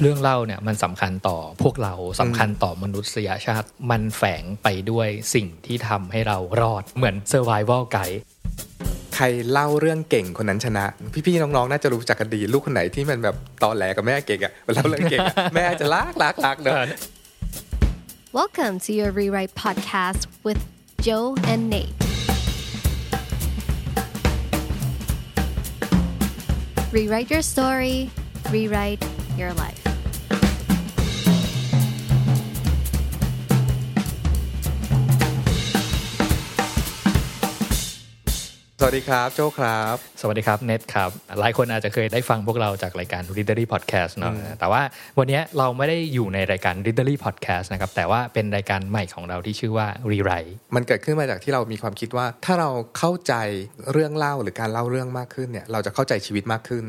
เรื่องเล่าเนี่ยมันสำคัญต่อพวกเราสำคัญต่อมนุษยชาติมันแฝงไปด้วยสิ่งที่ทำให้เรารอดเหมือน survival guideใครเล่าเรื่องเก่งคนนั้นชนะพี่ๆน้องๆน่าจะรู้จักกันดีลูกคนไหนที่มันแบบตอแหลกับแม่เก่งอ่ะเล่าเรื่องเก่งอ่ะแม่จะรักเด้อ Welcome to your Rewrite Podcast with Joe and Nate Rewrite your story Rewrite your lifeสวัสดีครับโจ้ครับสวัสดีครับเน็ตครับหลายคนอาจจะเคยได้ฟังพวกเราจากรายการ Readery Podcast เนาะแต่ว่าวันนี้เราไม่ได้อยู่ในรายการ Readery Podcast นะครับแต่ว่าเป็นรายการใหม่ของเราที่ชื่อว่า Rewrite มันเกิดขึ้นมาจากที่เรามีความคิดว่าถ้าเราเข้าใจเรื่องเล่าหรือการเล่าเรื่องมากขึ้นเนี่ยเราจะเข้าใจชีวิตมากขึ้น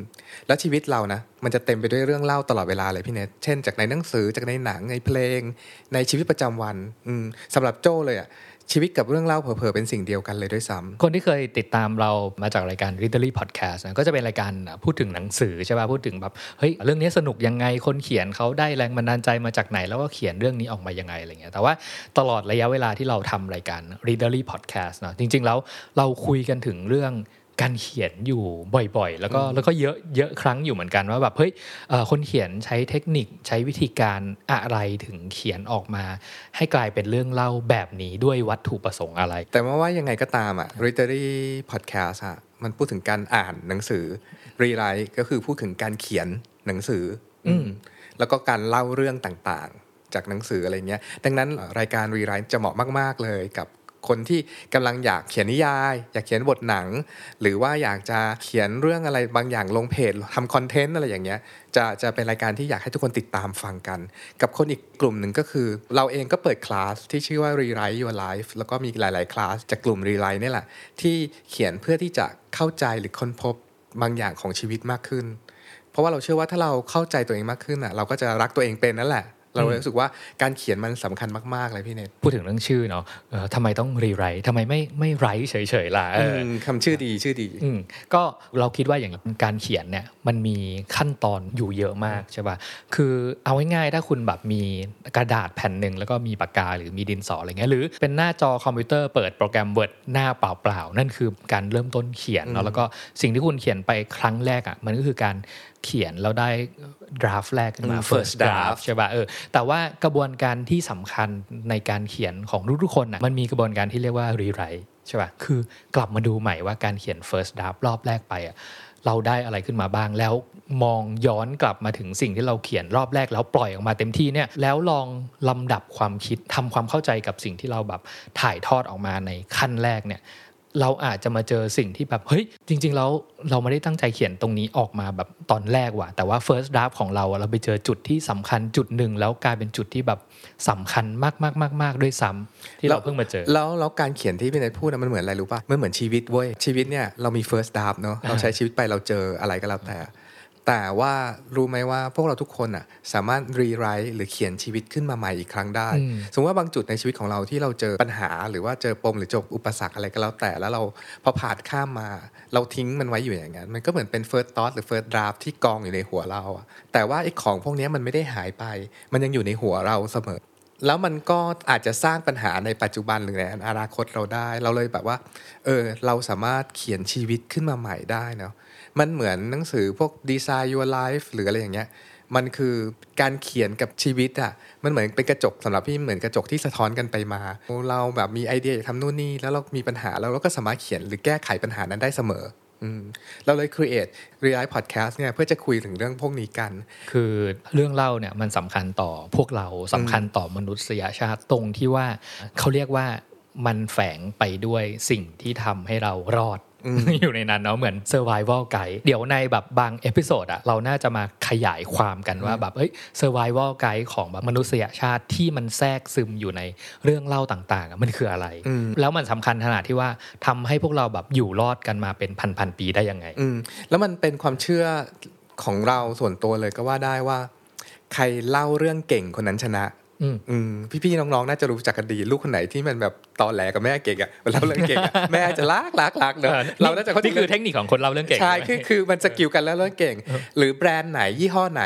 แล้วชีวิตเรานะมันจะเต็มไปด้วยเรื่องเล่าตลอดเวลาเลยพี่เน็ตเช่นจากในหนังสือจากในหนังในเพลงในชีวิตประจำวันสำหรับโจ้เลยอ่ะชีวิตกับเรื่องเล่าเผลอๆเป็นสิ่งเดียวกันเลยด้วยซ้ำคนที่เคยติดตามเรามาจากรายการ Readery Podcast นะก็จะเป็นรายการพูดถึงหนังสือใช่ป่ะพูดถึงแบบเฮ้ยเรื่องนี้สนุกยังไงคนเขียนเขาได้แรงบันดาลใจมาจากไหนแล้วก็เขียนเรื่องนี้ออกมายังไงอะไรเงี้ยแต่ว่าตลอดระยะเวลาที่เราทำรายการ Readery Podcast นะจริงๆแล้วเราคุยกันถึงเรื่องการเขียนอยู่บ่อยๆแล้วก็เยอะครั้งอยู่เหมือนกันว่าแบบเฮ้ยคนเขียนใช้เทคนิคใช้วิธีการอะไรถึงเขียนออกมาให้กลายเป็นเรื่องเล่าแบบนี้ด้วยวัตถุประสงค์อะไรแต่ว่ายังไงก็ตามอ่ะ Readery Podcast อ่ะมันพูดถึงการอ่านหนังสือ Rewrite ก็คือพูดถึงการเขียนหนังสือแล้วก็การเล่าเรื่องต่างๆจากหนังสืออะไรเงี้ยดังนั้นรายการ Rewrite จะเหมาะมากๆเลยกับคนที่กำลังอยากเขียนนิยายอยากเขียนบทหนังหรือว่าอยากจะเขียนเรื่องอะไรบางอย่างลงเพจทำคอนเทนต์อะไรอย่างเงี้ยจะเป็นรายการที่อยากให้ทุกคนติดตามฟังกันกับคนอีกกลุ่มหนึ่งก็คือเราเองก็เปิดคลาสที่ชื่อว่า Rewrite Your Life แล้วก็มีหลายๆคลาสจากกลุ่ม Rewrite นี่แหละที่เขียนเพื่อที่จะเข้าใจหรือค้นพบบางอย่างของชีวิตมากขึ้นเพราะว่าเราเชื่อว่าถ้าเราเข้าใจตัวเองมากขึ้นอ่ะเราก็จะรักตัวเองเป็นนั่นแหละเรารู้สึกว่าการเขียนมันสำคัญมากๆเลยพี่เนทพูดถึงเรื่องชื่อเนาะทำไมต้องรีไรท์ทำไมไม่ไรท์เฉยๆล่ะคำชื่อดีก็เราคิดว่าอย่างการเขียนเนี่ยมันมีขั้นตอนอยู่เยอะมากใช่ป่ะคือเอาง่ายๆถ้าคุณแบบมีกระดาษแผ่นนึงแล้วก็มีปากกาหรือมีดินสออะไรเงี้ยหรือเป็นหน้าจอคอมพิวเตอร์เปิดโปรแกรม Word หน้าเปล่าๆนั่นคือการเริ่มต้นเขียนเนาะแล้วก็สิ่งที่คุณเขียนไปครั้งแรกอ่ะมันก็คือการเขียนแล้วได้ draft แรกขึ้นมา first draft ใช่ป่ะแต่ว่ากระบวนการที่สำคัญในการเขียนของทุกๆคนน่ะมันมีกระบวนการที่เรียกว่า rewrite ใช่ป่ะคือกลับมาดูใหม่ว่าการเขียน first draft รอบแรกไปอ่ะเราได้อะไรขึ้นมาบ้างแล้วมองย้อนกลับมาถึงสิ่งที่เราเขียนรอบแรกแล้วปล่อยออกมาเต็มที่เนี่ยแล้วลองลำดับความคิดทำความเข้าใจกับสิ่งที่เราแบบถ่ายทอดออกมาในขั้นแรกเนี่ยเราอาจจะมาเจอสิ่งที่แบบเฮ้ยจริงๆแล้วเราไม่ได้ตั้งใจเขียนตรงนี้ออกมาแบบตอนแรกว่ะแต่ว่า first draft ของเราเราไปเจอจุดที่สำคัญจุดหนึ่งแล้วกลายเป็นจุดที่แบบสำคัญมากๆๆด้วยซ้ำที่เราเพิ่งมาเจอแล้วการเขียนที่พี่นายพูดมันเหมือนอะไรรู้ป่ะมันเหมือนชีวิตเว้ยชีวิตเนี่ยเรามี first draft เนาะเราใช้ชีวิตไปเราเจออะไรก็แล้วแต่ว่ารู้ไหมว่าพวกเราทุกคนอ่ะสามารถ rewrite หรือเขียนชีวิตขึ้นมาใหม่อีกครั้งได้สมมติว่าบางจุดในชีวิตของเราที่เราเจอปัญหาหรือว่าเจอปมหรือเจออุปสรรคอะไรก็แล้วแต่แล้วเราพอผ่านข้ามมาเราทิ้งมันไว้อยู่อย่างนั้นมันก็เหมือนเป็น first thought หรือ first draft ที่กองอยู่ในหัวเราแต่ว่าไอ้ของพวกนี้มันไม่ได้หายไปมันยังอยู่ในหัวเราเสมอแล้วมันก็อาจจะสร้างปัญหาในปัจจุบันหรือในอนาคตเราได้เราเลยแบบว่าเราสามารถเขียนชีวิตขึ้นมาใหม่ได้เนาะมันเหมือนหนังสือพวก Design Your Life หรืออะไรอย่างเงี้ยมันคือการเขียนกับชีวิตอ่ะมันเหมือนเป็นกระจกสำหรับพี่เหมือนกระจกที่สะท้อนกันไปมาเราแบบมีไอเดียอยากทำนู่นนี่แล้วเรามีปัญหาแล้วเราก็สามารถเขียนหรือแก้ไขปัญหานั้นได้เสมอเราเลย create Rewrite Podcast เนี่ยเพื่อจะคุยถึงเรื่องพวกนี้กันคือเรื่องเล่าเนี่ยมันสำคัญต่อพวกเราสำคัญต่อมนุษยชาติตรงที่ว่าเขาเรียกว่ามันแฝงไปด้วยสิ่งที่ทำให้เรารอดอยู่ในนั้นเนาะเหมือน survival guide เดี๋ยวในแบบบางเอพิโซดอะเราน่าจะมาขยายความกันว่าแบบเอ้ย survival guide ของแบบมนุษยชาติที่มันแทรกซึมอยู่ในเรื่องเล่าต่างๆมันคืออะไรแล้วมันสำคัญขนาดที่ว่าทำให้พวกเราแบบอยู่รอดกันมาเป็นพันปีได้ยังไงแล้วมันเป็นความเชื่อของเราส่วนตัวเลยก็ว่าได้ว่าใครเล่าเรื่องเก่งคนนั้นชนะพี่ๆน้องๆน่าจะรู้จักกันดีลูกคนไหนที่มันแบบ ตอนแหลกับแม่เก่งอ่ะเล่าเรื่องเก่งอ่ะแม่จะลากเนอะเราน่าจะเข้าใจนี่คือเทคนิคของคนเล่าเรื่องเก่งใช่คือมันสกิลกันแล้วเรื่องเก่งหรือแบรนด์ไหนยี่ห้อไหน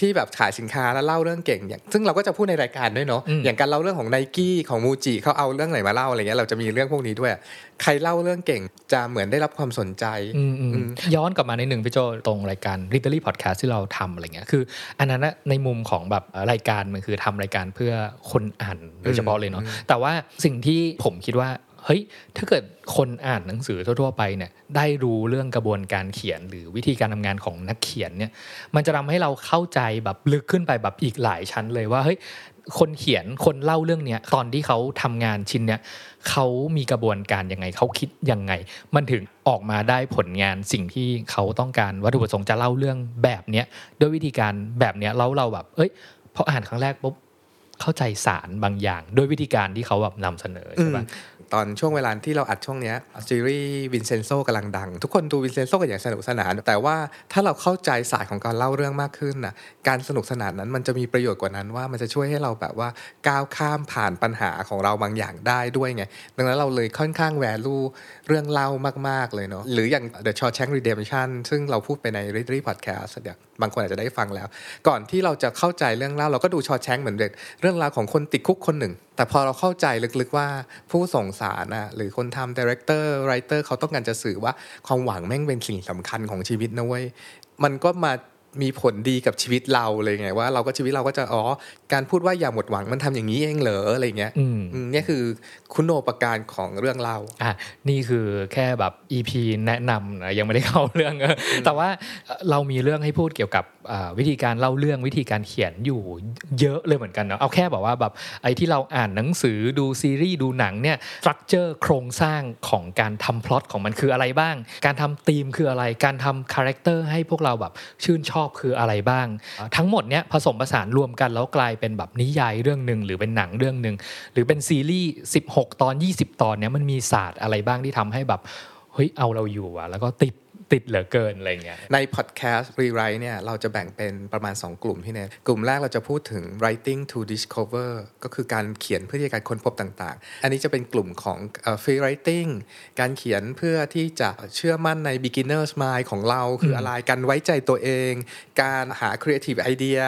ที่แบบขายสินค้าแล้วเล่าเรื่องเก่งอย่างซึ่งเราก็จะพูดในรายการด้วยเนาะอย่างการเล่าเรื่องของ Nike ของ Muji เขาเอาเรื่องไหนมาเล่าอะไรเงี้ยเราจะมีเรื่องพวกนี้ด้วยใครเล่าเรื่องเก่งจะเหมือนได้รับความสนใจย้อนกลับมานิดนึงพี่โจตรงรายการ Readery Podcast ที่เราทำอะไรเงี้ยคืออันนั้นในมุมของแบบรายการมันคือทำรายการเพื่อคนอ่านโดยเฉพาะเลยเนาะแต่ว่าสิ่งที่ผมคิดว่าเฮ้ยถ้าเกิดคนอ่านหนังสือทั่วๆไปเนี่ยได้รู้เรื่องกระบวนการเขียนหรือวิธีการทำงานของนักเขียนเนี่ยมันจะทำให้เราเข้าใจแบบลึกขึ้นไปแบบอีกหลายชั้นเลยว่าเฮ้ยคนเขียนคนเล่าเรื่องเนี้ยตอนที่เขาทำงานชิ้นเนี้ยเขามีกระบวนการยังไงเขาคิดยังไงมันถึงออกมาได้ผลงานสิ่งที่เขาต้องการวัตถุประสงค์จะเล่าเรื่องแบบเนี้ยด้วยวิธีการแบบเนี้ยเราแบบเอ้ยพออ่านครั้งแรกปุ๊บเข้าใจสารบางอย่างด้วยวิธีการที่เขาแบบนำเสนอใช่ป่ะตอนช่วงเวลาที่เราอัดช่วงเนี้ยซีรีส์วินเซนโซกำลังดังทุกคนดูวินเซนโซกันอย่างสนุกสนานแต่ว่าถ้าเราเข้าใจศาสตร์ของการเล่าเรื่องมากขึ้นน่ะการสนุกสนานนั้นมันจะมีประโยชน์กว่านั้นว่ามันจะช่วยให้เราแบบว่าก้าวข้ามผ่านปัญหาของเราบางอย่างได้ด้วยไงดังนั้นเราเลยค่อนข้างแวลูเรื่องเล่ามากๆเลยเนาะหรืออย่าง The Shawshank Redemption ซึ่งเราพูดไปใน Readery Podcast เนี่ยบางคนอาจจะได้ฟังแล้วก่อนที่เราจะเข้าใจเรื่องเล่าเราก็ดู Shawshank เหมือนเรื่องราวของคนติดคุกคนหนึ่งแต่พอเราเข้าใจลึกๆว่าผู้ส่งสารนะหรือคนทำไดเรคเตอร์ไรเตอร์เขาต้องการจะสื่อว่าความหวังแม่งเป็นสิ่งสำคัญของชีวิตนะเว้ยมันก็มามีผลดีกับชีวิตเราเลยไงว่าเราก็ชีวิตเราก็จะการพูดว่าอย่าหมดหวังมันทำอย่างนี้เองเหรออะไรเงี้ยนี่คือคุณโอปการของเรื่องเล่านี่คือแค่แบบ EP แนะนำนะยังไม่ได้เข้าเรื่องแต่ว่าเรามีเรื่องให้พูดเกี่ยวกับวิธีการเล่าเรื่องวิธีการเขียนอยู่เยอะเลยเหมือนกันเนาะเอาแค่บอกว่าแบบไอ้ที่เราอ่านหนังสือดูซีรีส์ดูหนังเนี่ยสตรัคเจอร์โครงสร้างของการทำพล็อตของมันคืออะไรบ้างการทำธีมคืออะไรการทำคาแรคเตอร์ให้พวกเราแบบชื่นชอบคืออะไรบ้างทั้งหมดเนี่ยผสมผสานรวมกันแล้วกลายเป็นแบบนิยายเรื่องนึงหรือเป็นหนังเรื่องนึงหรือเป็นซีรีส์16ตอน20ตอนเนี่ยมันมีศาสตร์อะไรบ้างที่ทำให้แบบเฮ้ยเอาเราอยู่อะแล้วก็ติดเหลือเกินอะไรเงี้ยใน podcast rewrite เนี่ยเราจะแบ่งเป็นประมาณ2กลุ่มพี่แนนกลุ่มแรกเราจะพูดถึง writing to discover ก็คือการเขียนเพื่อที่จะการค้นพบต่างๆอันนี้จะเป็นกลุ่มของfree writing การเขียนเพื่อที่จะเชื่อมั่นใน beginner's mind ของเราคืออะไรการไว้ใจตัวเองการหา creative idea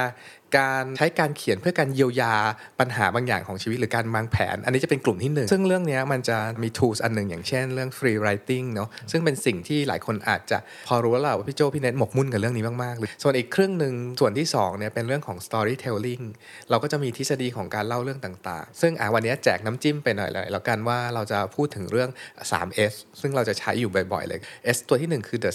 การใช้การเขียนเพื่อการเยียวยาปัญหาบางอย่างของชีวิตหรือการวางแผนอันนี้จะเป็นกลุ่มที่1ซึ่งเรื่องนี้มันจะมี tools อันนึงอย่างเช่นเรื่อง free writing เนาะซึ่งเป็นสิ่งที่หลายคนอาจจะพอรู้แล้วว่าพี่โจพี่เน็ตหมกมุ่นกับเรื่องนี้มากๆเลยส่วนอีกครึ่งนึงส่วนที่2เนี่ยเป็นเรื่องของ storytelling เราก็จะมีทฤษฎีของการเล่าเรื่องต่างๆซึ่งวันนี้แจกน้ำจิ้มไปหน่อยเลยแล้วกันว่าเราจะพูดถึงเรื่อง 3S ซึ่งเราจะใช้อยู่บ่อยๆเลย S ตัวที่1คือ the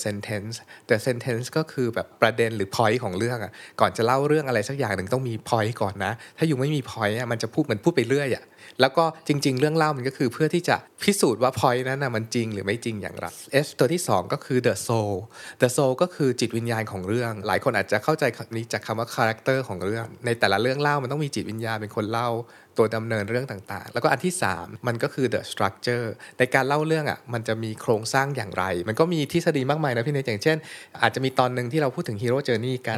sentence ก็คือแบบประเด็นหรือ point ของเรื่องอ่ะก่อนจะเล่าเรื่องอะไรสักอย่างนึงต้องมี point ก่อนนะถ้าอยู่ไม่มี point อ่ะมันจะพูดเหมือนพูดไปเรื่อยอ่ะแล้วก็จริงๆเรื่องเล่ามันก็คือเพื่อที่จะพิสูจน์ว่า point นั้นน่ะมันจริงหรือไม่จริงอย่างไร S ตัวที่2ก็คือ the soul ก็คือจิตวิญญาณของเรื่องหลายคนอาจจะเข้าใจคำนี้จากคำว่า character ของเรื่องในแต่ละเรื่องเล่ามันต้องมีจิตวิญญาณเป็นคนเล่าตัวดำเนินเรื่องต่างๆแล้วก็อันที่3มันก็คือ the structure ในการเล่าเรื่องอ่ะมันจะมีโครงสร้างอย่างไรมันก็มีทฤษฎีมากมายนะพี่เนยอย่างเช่นอาจจะมีตอนนึงที่เราพูดถึง hero journey กัน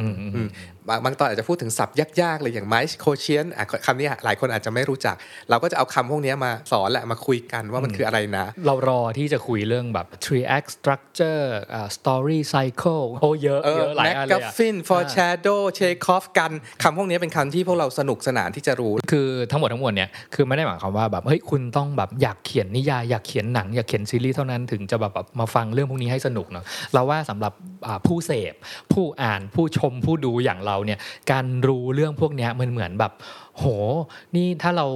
บางตอนอาจจะพูดถึงศัพท์ยากๆเลยอย่าง mythocean คำนี้หลายคนอาจจะไม่รู้จักเราก็จะเอาคำพวกนี้มาสอนแหละมาคุยกันว่ามันคืออะไรนะเรารอที่จะคุยเรื่องแบบ three act structure story cycle โอ้เยอะเยอะหลายอะไรอ่ะ MacGuffin foreshadow Chekhov กันคำพวกนี้เป็นคำที่พวกเราสนุกสนานที่จะรู้คือทั้งหมดเนี่ยคือไม่ได้หมายความว่าแบบเฮ้ยคุณต้องแบบอยากเขียนนิยายอยากเขียนหนังอยากเขียนซีรีส์เท่านั้นถึงจะแบบมาฟังเรื่องพวกนี้ให้สนุกเนาะเราว่าสำหรับผู้เสพผู้อ่านผู้ชมผู้ดูอย่างเราเนี่ยการรู้เรื่องพวกนี้มันเหมือนแบบโหนี่ถ้าเรา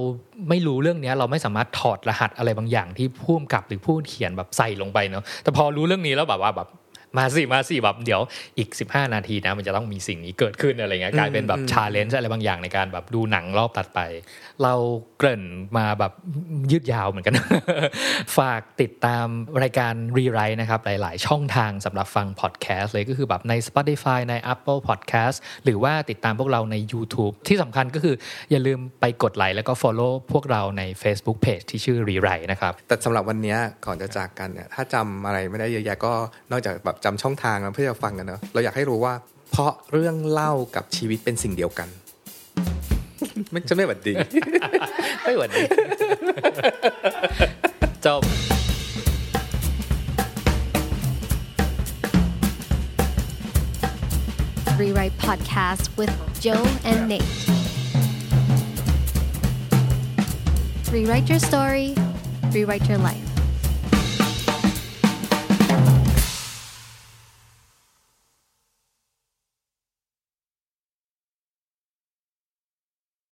ไม่รู้เรื่องนี้เราไม่สามารถถอดรหัสอะไรบางอย่างที่ผู้กำกับหรือผู้เขียนแบบใส่ลงไปเนาะแต่พอรู้เรื่องนี้แล้วแบบว่าแบบมาสิแบบเดี๋ยวอีก15นาทีนะมันจะต้องมีสิ่งนี้เกิดขึ้นอะไรเงี้ยกลายเป็นแบบชาเลนจ์อะไรบางอย่างในการแบบดูหนังรอบตัดไปเราเกริ่นมาแบบยืดยาวเหมือนกัน ฝากติดตามรายการ Rewrite นะครับหลายๆช่องทางสำหรับฟังพอดแคสต์เลยก็คือแบบใน Spotify ใน Apple Podcast หรือว่าติดตามพวกเราใน YouTube ที่สำคัญก็คืออย่าลืมไปกดไลค์แล้วก็ follow พวกเราใน Facebook Page ที่ชื่อ Rewrite นะครับแต่สำหรับวันนี้ก่อนจะจากกันเนี่ยถ้าจำอะไรไม่ได้เยอะแยะก็นอกจากแบบจำช่องทางนะเพื่อจะฟังกันเนอะเราอยากให้รู้ว่าเพราะเรื่องเล่ากับชีวิตเป็นสิ่งเดียวกันมันจะไม่หวัดดีไม่หวัดดี จบRewrite Podcast with Joe and Nate. Rewrite your story, rewrite your life.